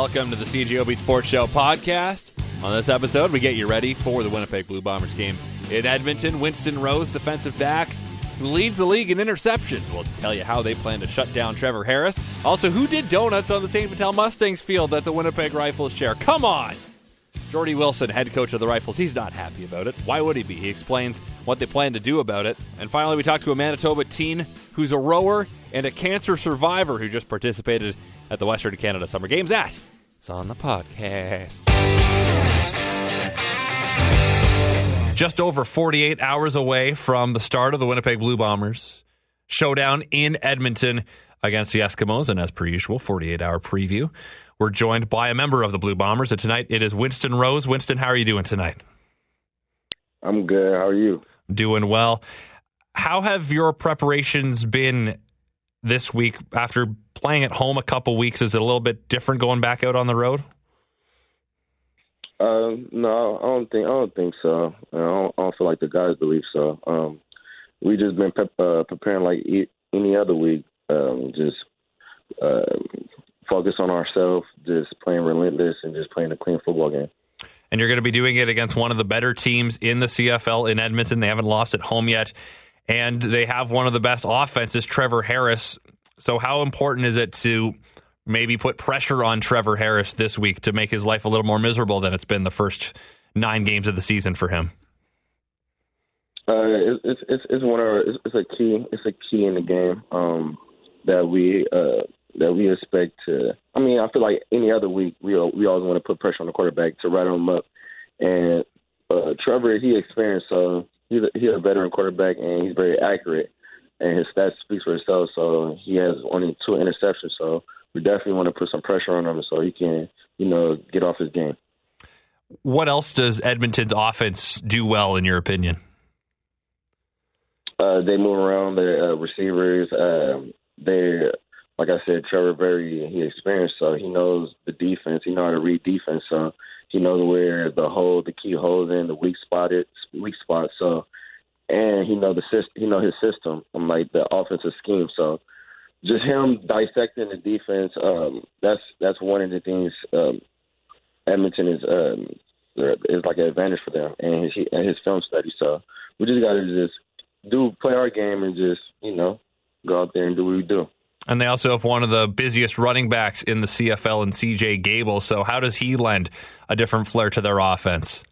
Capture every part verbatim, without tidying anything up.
Welcome to the C G O B Sports Show podcast. On this episode, we get you ready for the Winnipeg Blue Bombers game in Edmonton. Winston Rose, defensive back, who leads the league in interceptions. We'll tell you how they plan to shut down Trevor Harris. Also, who did donuts on the Saint Vital Mustangs field that the Winnipeg Rifles share? Come on! Jordy Wilson, head coach of the Rifles, he's not happy about it. Why would he be? He explains what they plan to do about it. And finally, we talk to a Manitoba teen who's a rower and a cancer survivor who just participated at the Western Canada Summer Games. That is on the podcast. Just over forty-eight hours away from the start of the Winnipeg Blue Bombers showdown in Edmonton against the Eskimos, and as per usual, forty-eight hour preview. We're joined by a member of the Blue Bombers, and tonight it is Winston Rose. Winston, how are you doing tonight? I'm good. How are you? Doing well. How have your preparations been this week after playing at home a couple weeks? Is it a little bit different going back out on the road? Um, no, I don't think I don't think so. I don't, I don't feel like the guys believe so. Um, we just been pep, uh, preparing like e- any other week. Um, just. Uh, Focus on ourselves, just playing relentless and just playing a clean football game. And you're going to be doing it against one of the better teams in the C F L in Edmonton. They haven't lost at home yet, and they have one of the best offenses, Trevor Harris. So how important is it to maybe put pressure on Trevor Harris this week to make his life a little more miserable than it's been the first nine games of the season for him? Uh, it's, it's, it's one of our, it's, it's a key, it's a key in the game um, that we, uh, that we expect to, I mean, I feel like any other week, we we always want to put pressure on the quarterback to rattle him up. And uh, Trevor, he experienced, so uh, he's, he's a veteran quarterback, and he's very accurate. And his stats speaks for itself, so he has only two interceptions. So we definitely want to put some pressure on him so he can, you know, get off his game. What else does Edmonton's offense do well, in your opinion? Uh, they move around, their uh, receivers, uh, they're, like I said, Trevor very he experienced, so he knows the defense. He knows how to read defense, so he knows where the hole, the key holes in, the weak spot, weak spot. So, and he know the he know his system, I'm like the offensive scheme. So, just him dissecting the defense. Um, that's that's one of the things um, Edmonton is um, is like an advantage for them, and his and his film study. So we just got to just do play our game and just you know go out there and do what we do. And they also have one of the busiest running backs in the C F L in C J. Gable. So how does he lend a different flair to their offense?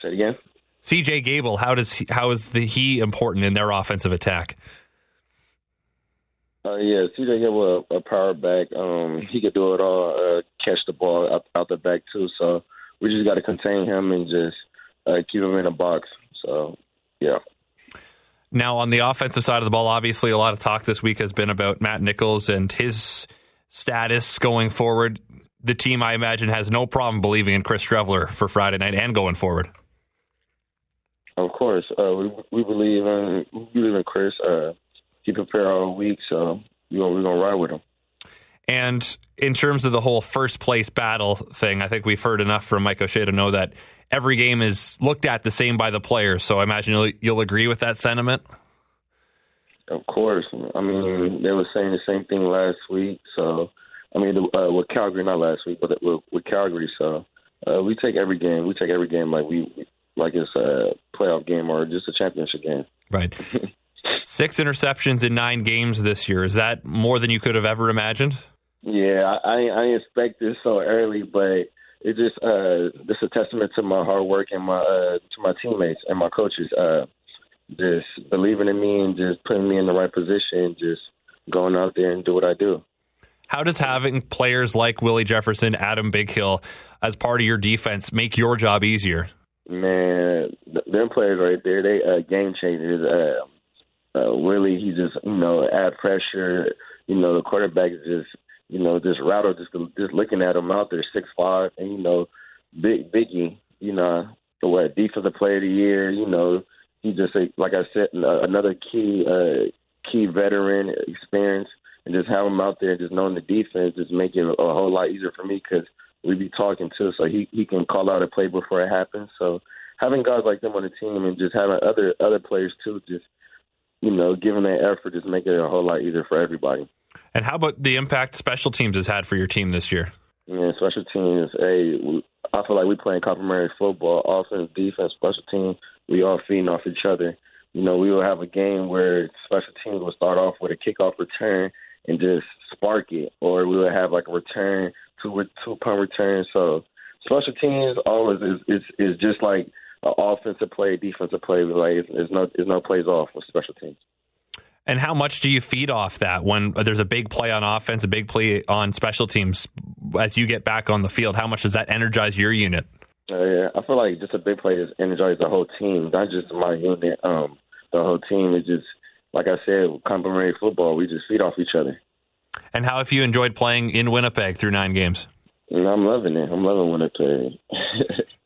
Say it again. C J. Gable, how does he, how is the, he important in their offensive attack? Uh, yeah, C J. Gable, a, a power back. Um, he could do it all, uh, catch the ball out, out the back too. So we just got to contain him and just uh, keep him in a box. So, yeah. Now, on the offensive side of the ball, obviously a lot of talk this week has been about Matt Nichols and his status going forward. The team, I imagine, has no problem believing in Chris Strebler for Friday night and going forward. Of course. Uh, we, we believe in we believe in Chris. Uh, he prepared all week, so you know, we're going to ride with him. And in terms of the whole first place battle thing, I think we've heard enough from Mike O'Shea to know that every game is looked at the same by the players, so I imagine you'll, you'll agree with that sentiment? Of course. I mean, they were saying the same thing last week, so, I mean, uh, with Calgary, not last week, but with, with Calgary, so uh, we take every game. We take every game like we like it's a playoff game or just a championship game. Right. Six interceptions in nine games this year. Is that more than you could have ever imagined? Yeah, I, I didn't expect this so early, but It's just uh, this is a testament to my hard work and my uh, to my teammates and my coaches, uh, just believing in me and just putting me in the right position, just going out there and do what I do. How does having players like Willie Jefferson, Adam Bighill as part of your defense make your job easier? Man, them players right there, they uh, game changers. Uh, uh, Willie, he just you know add pressure. You know the quarterback just. You know, this router, just just looking at him out there, six five, and, you know, big Biggie, you know, the what, defensive player of the year, you know, he just, like I said, another key uh, key veteran experience, and just have him out there, just knowing the defense, just make it a whole lot easier for me because we be talking too, so he, he can call out a play before it happens. So having guys like them on the team and just having other, other players too, just, you know, giving that effort, just make it a whole lot easier for everybody. And how about the impact special teams has had for your team this year? Yeah, special teams, hey, we, I feel like we're playing complementary football, offense, defense, special teams. We all feeding off each other. You know, we will have a game where special teams will start off with a kickoff return and just spark it, or we would have like a return, two two punt return. So special teams always is is, is just like an offensive play, defensive play. Like there's no there's no plays off with special teams. And how much do you feed off that when there's a big play on offense, a big play on special teams? As you get back on the field, how much does that energize your unit? Uh, yeah, I feel like just a big play just energizes the whole team, not just my unit. Um, the whole team is just, like I said, complementary football. We just feed off each other. And how have you enjoyed playing in Winnipeg through nine games? You know, I'm loving it. I'm loving Winnipeg.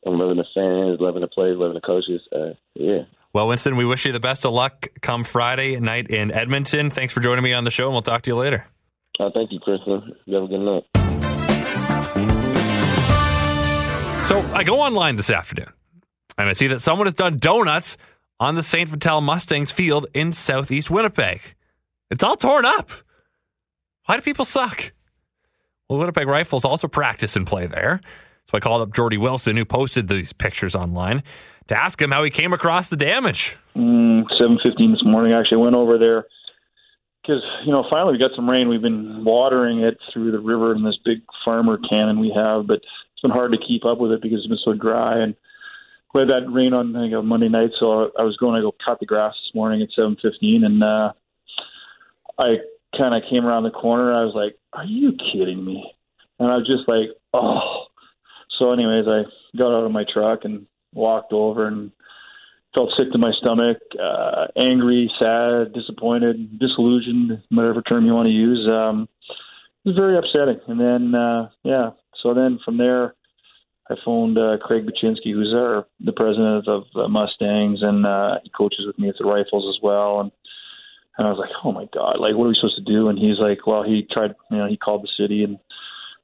I'm loving the fans, loving the players, loving the coaches. Uh, yeah. Well, Winston, we wish you the best of luck come Friday night in Edmonton. Thanks for joining me on the show, and we'll talk to you later. Uh, thank you, Kristen. You have a good night. So I go online this afternoon, and I see that someone has done donuts on the Saint Vital Mustangs field in southeast Winnipeg. It's all torn up. Why do people suck? Well, Winnipeg Rifles also practice and play there. So I called up Jordy Wilson, who posted these pictures online, to ask him how he came across the damage. Mm, seven fifteen this morning, I actually went over there because, you know, finally we got some rain. We've been watering it through the river in this big farmer cannon we have, but it's been hard to keep up with it because it's been so dry. And we had that rain on, I think, on Monday night, so I was going to go cut the grass this morning at seven fifteen, and uh, I kind of came around the corner, and I was like, are you kidding me? And I was just like, oh. So anyways, I got out of my truck and walked over and felt sick to my stomach, uh, angry, sad, disappointed, disillusioned, whatever term you want to use. Um, it was very upsetting. And then, uh, yeah, so then from there, I phoned uh, Craig Baczynski, who's our, the president of uh, Mustangs, and uh, he coaches with me at the Rifles as well. And, and I was like, oh, my God, like, what are we supposed to do? And he's like, well, he tried, you know, he called the city, and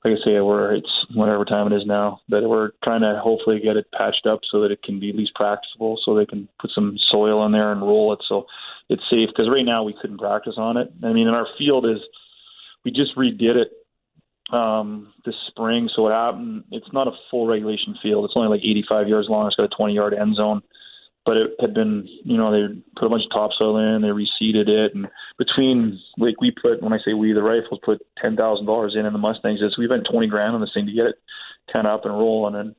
like I say, we're, it's whatever time it is now, but we're trying to hopefully get it patched up so that it can be at least practicable, so they can put some soil on there and roll it so it's safe, because right now we couldn't practice on it. I mean, and our field is, we just redid it um, this spring, so what happened, it's not a full regulation field. It's only like eighty-five yards long. It's got a twenty-yard end zone. But it had been, you know, they put a bunch of topsoil in, they reseeded it. And between, like we put, when I say we, the Rifles put ten thousand dollars in, and the Mustangs, so we spent twenty grand on this thing to get it kind of up and rolling. And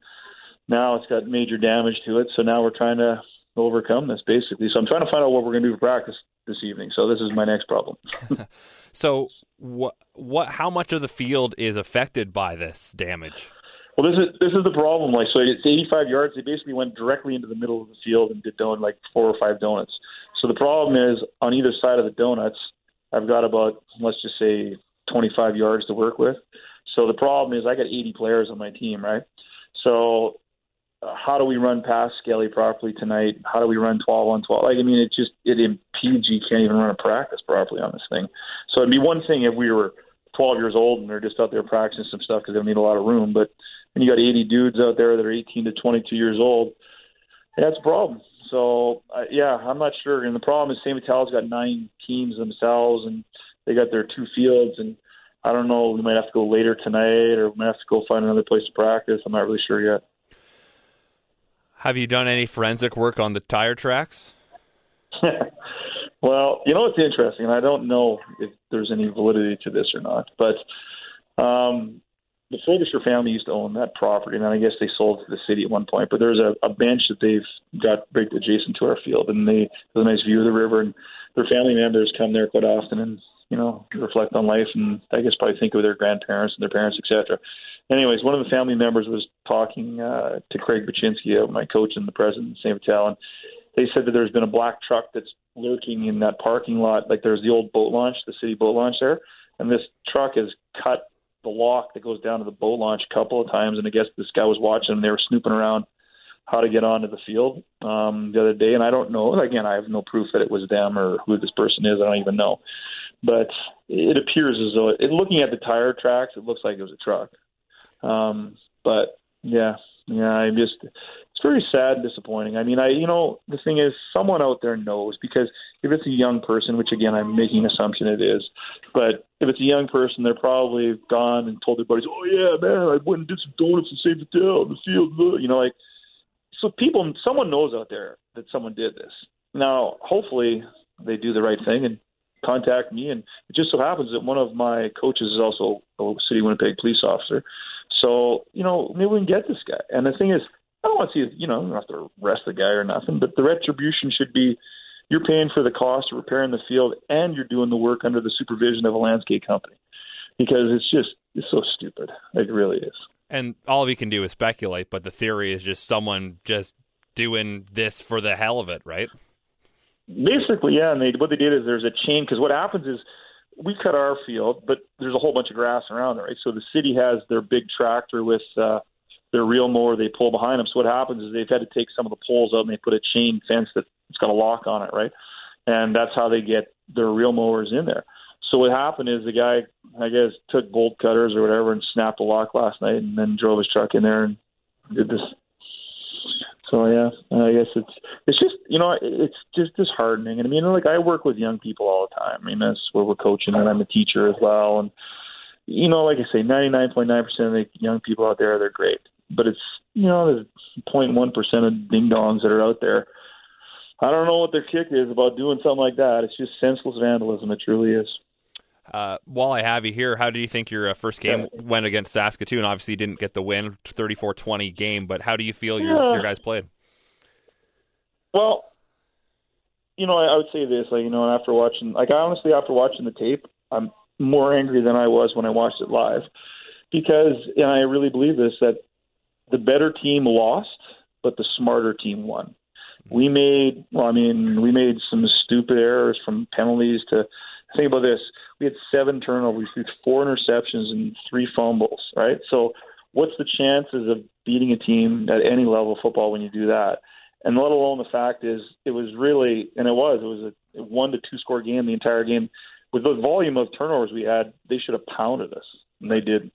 now it's got major damage to it. So now we're trying to overcome this, basically. So I'm trying to find out what we're going to do for practice this evening. So this is my next problem. So what, what, how much of the field is affected by this damage? Well, this is this is the problem. Like, so it's eighty-five yards. They basically went directly into the middle of the field and did don like four or five donuts. So the problem is on either side of the donuts, I've got about, let's just say, twenty-five yards to work with. So the problem is I got eighty players on my team, right? So uh, how do we run past Skelly properly tonight? How do we run twelve on twelve? Like, I mean, it just it impedes. You can't even run a practice properly on this thing. So it'd be one thing if we were twelve years old and they're just out there practicing some stuff because they don't need a lot of room, but and you got eighty dudes out there that are eighteen to twenty-two years old. That's a problem. So, uh, yeah, I'm not sure. And the problem is Saint Vital's got nine teams themselves, and they got their two fields. And I don't know, we might have to go later tonight, or we might have to go find another place to practice. I'm not really sure yet. Have you done any forensic work on the tire tracks? Well, you know what's interesting? I don't know if there's any validity to this or not, but um, – the Frobisher family used to own that property, and I guess they sold it to the city at one point. But there's a, a bench that they've got right adjacent to our field, and they have a nice view of the river. And their family members come there quite often and, you know, reflect on life, and I guess probably think of their grandparents and their parents, et cetera. Anyways, one of the family members was talking uh, to Craig Baczynski, my coach and the president of Saint Vital, and they said that there's been a black truck that's lurking in that parking lot. Like, there's the old boat launch, the city boat launch there, and this truck is cut the lock that goes down to the boat launch a couple of times, and I guess this guy was watching them. They were snooping around how to get onto the field um, the other day, and I don't know. Again, I have no proof that it was them or who this person is. I don't even know. But it appears as though, it, looking at the tire tracks, it looks like it was a truck. Um, but, yeah, yeah, I just it's very sad and disappointing. I mean, I you know, the thing is, someone out there knows, because if it's a young person, which, again, I'm making an assumption it is, but if it's a young person, they're probably gone and told their buddies, oh, yeah, man, I went and did some donuts and saved it down the field. You know, like, so people, someone knows out there that someone did this. Now, hopefully they do the right thing and contact me. And it just so happens that one of my coaches is also a City of Winnipeg police officer. So, you know, maybe we can get this guy. And the thing is, I don't want to see, you know, you don't have to arrest the guy or nothing, but the retribution should be you're paying for the cost of repairing the field and you're doing the work under the supervision of a landscape company, because it's just, it's so stupid. It really is. And all we can do is speculate, but the theory is just someone just doing this for the hell of it, right? Basically, yeah. And they, what they did is there's a chain, because what happens is we cut our field, but there's a whole bunch of grass around it, right? So the city has their big tractor with uh, their reel mower they pull behind them. So what happens is they've had to take some of the poles out and they put a chain fence that it's got a lock on it, right? And that's how they get their reel mowers in there. So what happened is the guy, I guess, took bolt cutters or whatever and snapped the lock last night and then drove his truck in there and did this. So, yeah, I guess it's it's just, you know, it's just disheartening. And I mean, like, I work with young people all the time. I mean, that's where we're coaching, and I'm a teacher as well. And, you know, like I say, ninety-nine point nine percent of the young people out there, they're great. But it's, you know, there's zero point one percent of ding-dongs that are out there. I don't know what their kick is about doing something like that. It's just senseless vandalism. It truly is. Uh, while I have you here, how do you think your uh, first game went against Saskatoon? Obviously, you didn't get the win, thirty-four twenty game, but how do you feel yeah. your, your guys played? Well, you know, I, I would say this, like, you know, after watching, like, I honestly, after watching the tape, I'm more angry than I was when I watched it live, because, and I really believe this, that the better team lost, but the smarter team won. We made, well, I mean, we made some stupid errors, from penalties to, think about this. We had seven turnovers, we had four interceptions, and three fumbles, right? So what's the chances of beating a team at any level of football when you do that? And let alone the fact is, it was really, and it was, it was a one to two score game the entire game. With the volume of turnovers we had, they should have pounded us, and they didn't.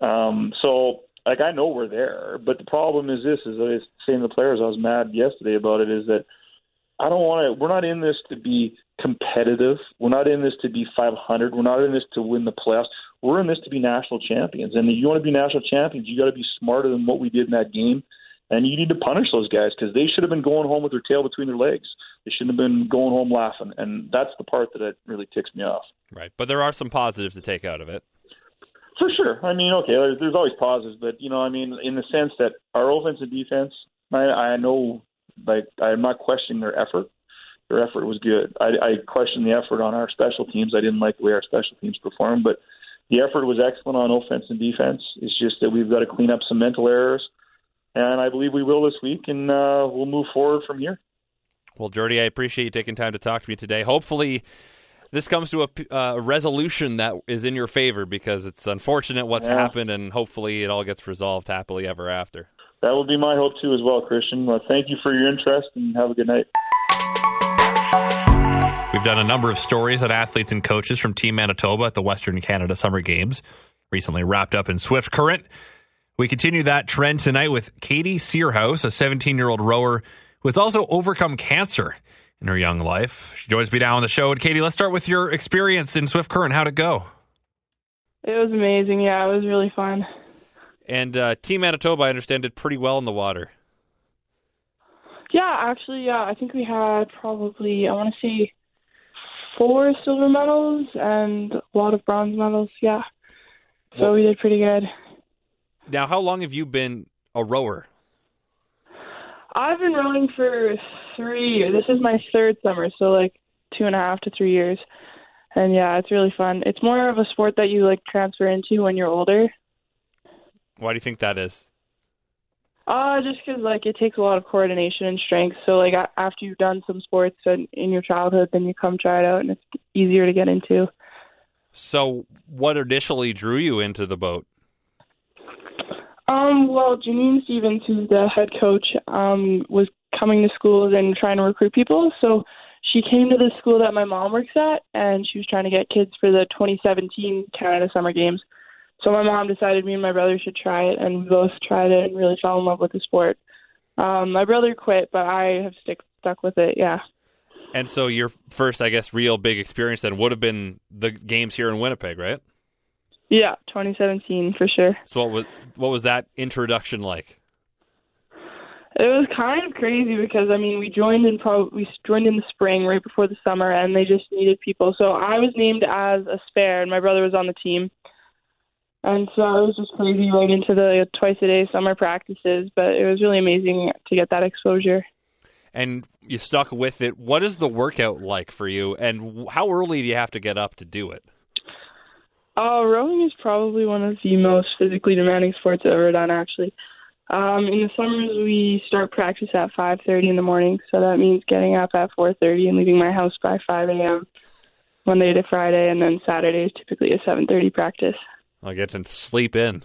Um, so, like, I know we're there, but the problem is this, is I was saying to the players, I was mad yesterday about it, is that I don't want to, we're not in this to be competitive. We're not in this to be five hundred. We're not in this to win the playoffs. We're in this to be national champions. And if you want to be national champions, you got to be smarter than what we did in that game. And you need to punish those guys, because they should have been going home with their tail between their legs. They shouldn't have been going home laughing. And that's the part that really ticks me off. Right. But there are some positives to take out of it. For sure. I mean, okay, there's, there's always positives. But, you know, I mean, in the sense that our offense and defense, I, I know, like, I'm not questioning their effort. Their effort was good. I, I questioned the effort on our special teams. I didn't like the way our special teams performed, but the effort was excellent on offense and defense. It's just that we've got to clean up some mental errors, and I believe we will this week, and uh, we'll move forward from here. Well, Jordy, I appreciate you taking time to talk to me today. Hopefully this comes to a uh, resolution that is in your favor, because it's unfortunate what's yeah. happened, and hopefully it all gets resolved happily ever after. That would be my hope too as well, Christian. Well, thank you for your interest, and have a good night. We've done a number of stories on athletes and coaches from Team Manitoba at the Western Canada Summer Games, recently wrapped up in swift current. We continue that trend tonight with Katie Searhouse, a seventeen-year-old rower who has also overcome cancer in her young life. She joins me now on the show. And Katie, let's start with your experience in swift current. How'd it go? It was amazing. Yeah, it was really fun. And uh, Team Manitoba, I understand, did pretty well in the water. Yeah, actually, yeah. I think we had probably, I want to say, four silver medals and a lot of bronze medals, yeah. So well, we did pretty good. Now, how long have you been a rower? I've been rowing for three years. This is my third summer, so like two and a half to three years. And yeah, it's really fun. It's more of a sport that you like transfer into when you're older. Why do you think that is? Uh, just because like, it takes a lot of coordination and strength. So like after you've done some sports in, in your childhood, then you come try it out and it's easier to get into. So what initially drew you into the boat? Um, well, Janine Stevens, who's the head coach, um, was coming to schools and trying to recruit people. So she came to the school that my mom works at, and she was trying to get kids for the twenty seventeen Canada Summer Games. So my mom decided me and my brother should try it, and we both tried it and really fell in love with the sport. Um, my brother quit, but I have stick, stuck with it, yeah. And so your first, I guess, real big experience then would have been the games here in Winnipeg, right? Yeah, twenty seventeen for sure. So what was what was that introduction like? It was kind of crazy because I mean we joined in pro- we joined in the spring right before the summer, and they just needed people. So I was named as a spare, and my brother was on the team. And so I was just crazy right into the twice a day summer practices, but it was really amazing to get that exposure. And you stuck with it. What is the workout like for you, and how early do you have to get up to do it? Uh, rowing is probably one of the most physically demanding sports I've ever done, actually. Um, in the summers, we start practice at five thirty in the morning, so that means getting up at four thirty and leaving my house by five a.m. Monday to Friday, and then Saturday is typically a seven thirty practice. I get to sleep in.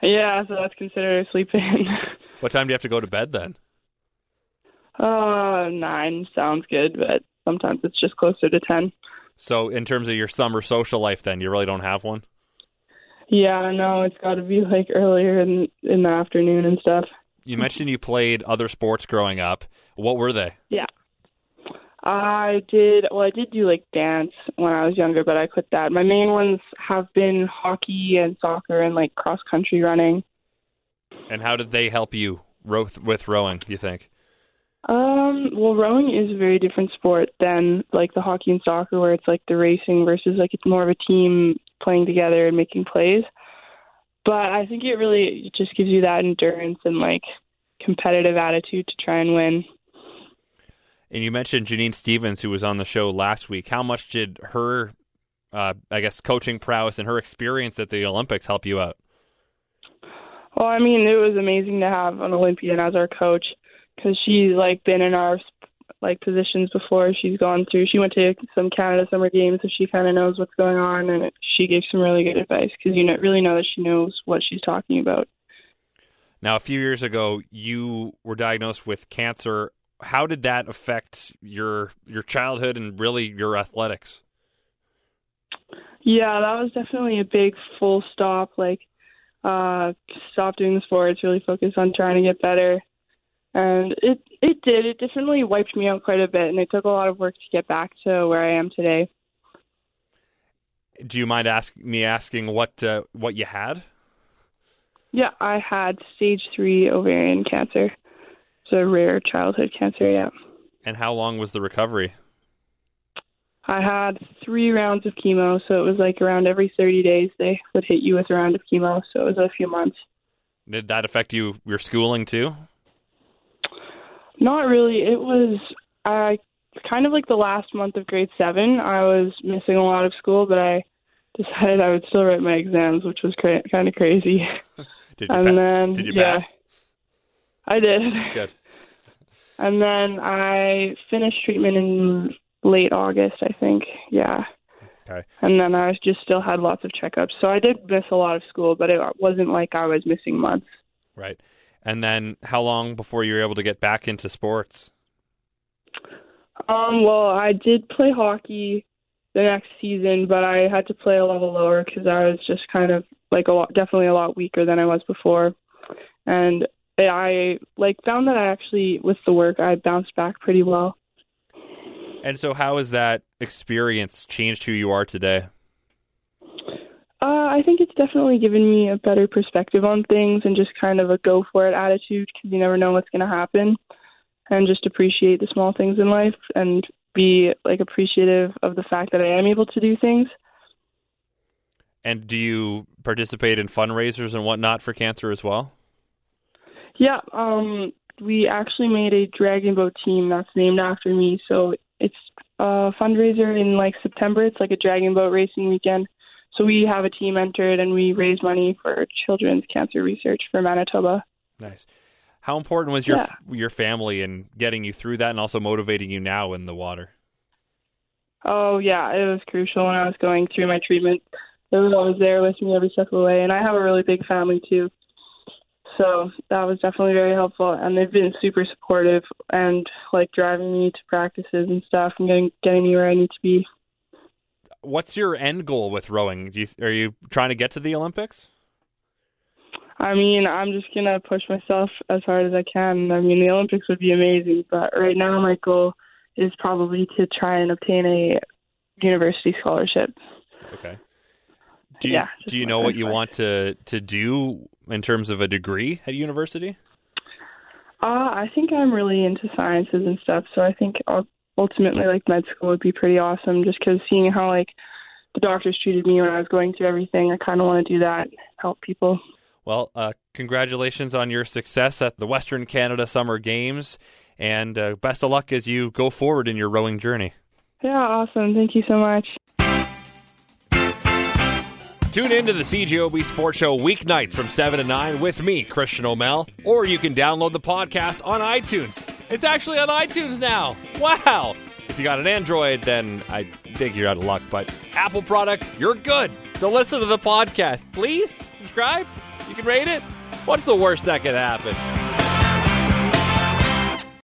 Yeah, so that's considered a sleep in. What time do you have to go to bed then? Uh, nine sounds good, but sometimes it's just closer to ten. So in terms of your summer social life then, you really don't have one? Yeah, no, it's got to be like earlier in, in the afternoon and stuff. You mentioned you played other sports growing up. What were they? Yeah. I did, well, I did do like dance when I was younger, but I quit that. My main ones have been hockey and soccer and like cross-country running. And how did they help you row th- with rowing, do you think? Um, well, rowing is a very different sport than like the hockey and soccer where it's like the racing versus like it's more of a team playing together and making plays. But I think it really it just gives you that endurance and like competitive attitude to try and win. And you mentioned Janine Stevens, who was on the show last week. How much did her, uh, I guess, coaching prowess and her experience at the Olympics help you out? Well, I mean, it was amazing to have an Olympian as our coach. Because she's, like, been in our, like, positions before. She's gone through. She went to some Canada Summer Games, so she kind of knows what's going on, and it, she gave some really good advice because you know, really know that she knows what she's talking about. Now, a few years ago, you were diagnosed with cancer. How did that affect your your childhood and really your athletics? Yeah, that was definitely a big full stop, like, uh, stop doing the sports, really focus on trying to get better. And it, it did. It definitely wiped me out quite a bit, and it took a lot of work to get back to where I am today. Do you mind ask, me asking what uh, what you had? Yeah, I had stage three ovarian cancer. It's a rare childhood cancer, yeah. And how long was the recovery? I had three rounds of chemo, so it was like around every thirty days they would hit you with a round of chemo, so it was a few months. Did that affect you, your schooling too? Not really. It was I kind of like the last month of grade seven. I was missing a lot of school, but I decided I would still write my exams, which was cra- kind of crazy. Did you, and pa- then, did you yeah, pass? I did. Good. And then I finished treatment in late August, I think. Yeah. Okay. And then I just still had lots of checkups. So I did miss a lot of school, but it wasn't like I was missing months. Right. And then how long before you were able to get back into sports? Um, well, I did play hockey the next season, but I had to play a level lower because I was just kind of like a lot, definitely a lot weaker than I was before. And I like found that I actually, with the work, I bounced back pretty well. And so how has that experience changed who you are today? Uh, I think it's definitely given me a better perspective on things and just kind of a go-for-it attitude because you never know what's going to happen, and just appreciate the small things in life and be like appreciative of the fact that I am able to do things. And do you participate in fundraisers and whatnot for cancer as well? Yeah, um, we actually made a dragon boat team that's named after me. So it's a fundraiser in like September. It's like a dragon boat racing weekend. So we have a team entered, and we raise money for children's cancer research for Manitoba. Nice. How important was your yeah. your family in getting you through that and also motivating you now in the water? Oh, yeah. It was crucial when I was going through my treatment. They were always there with me every step of the way, and I have a really big family too. So that was definitely very helpful, and they've been super supportive and like driving me to practices and stuff and getting, getting me where I need to be. What's your end goal with rowing? Do you, are you trying to get to the Olympics? I mean, I'm just going to push myself as hard as I can. I mean, the Olympics would be amazing, but right now my goal is probably to try and obtain a university scholarship. Okay. Do you, yeah, do you know what you want to, to do in terms of a degree at university? Uh, I think I'm really into sciences and stuff, so I think ultimately like med school would be pretty awesome just because seeing how like the doctors treated me when I was going through everything, I kind of want to do that and help people. Well, uh, congratulations on your success at the Western Canada Summer Games, and uh, best of luck as you go forward in your rowing journey. Yeah, awesome. Thank you so much. Tune in to the C G O B Sports Show weeknights from seven to nine with me, Christian O'Mell, or you can download the podcast on iTunes. It's actually on iTunes now. Wow. If you got an Android, then I think you're out of luck, but Apple products, you're good. So listen to the podcast. Please subscribe. You can rate it. What's the worst that could happen?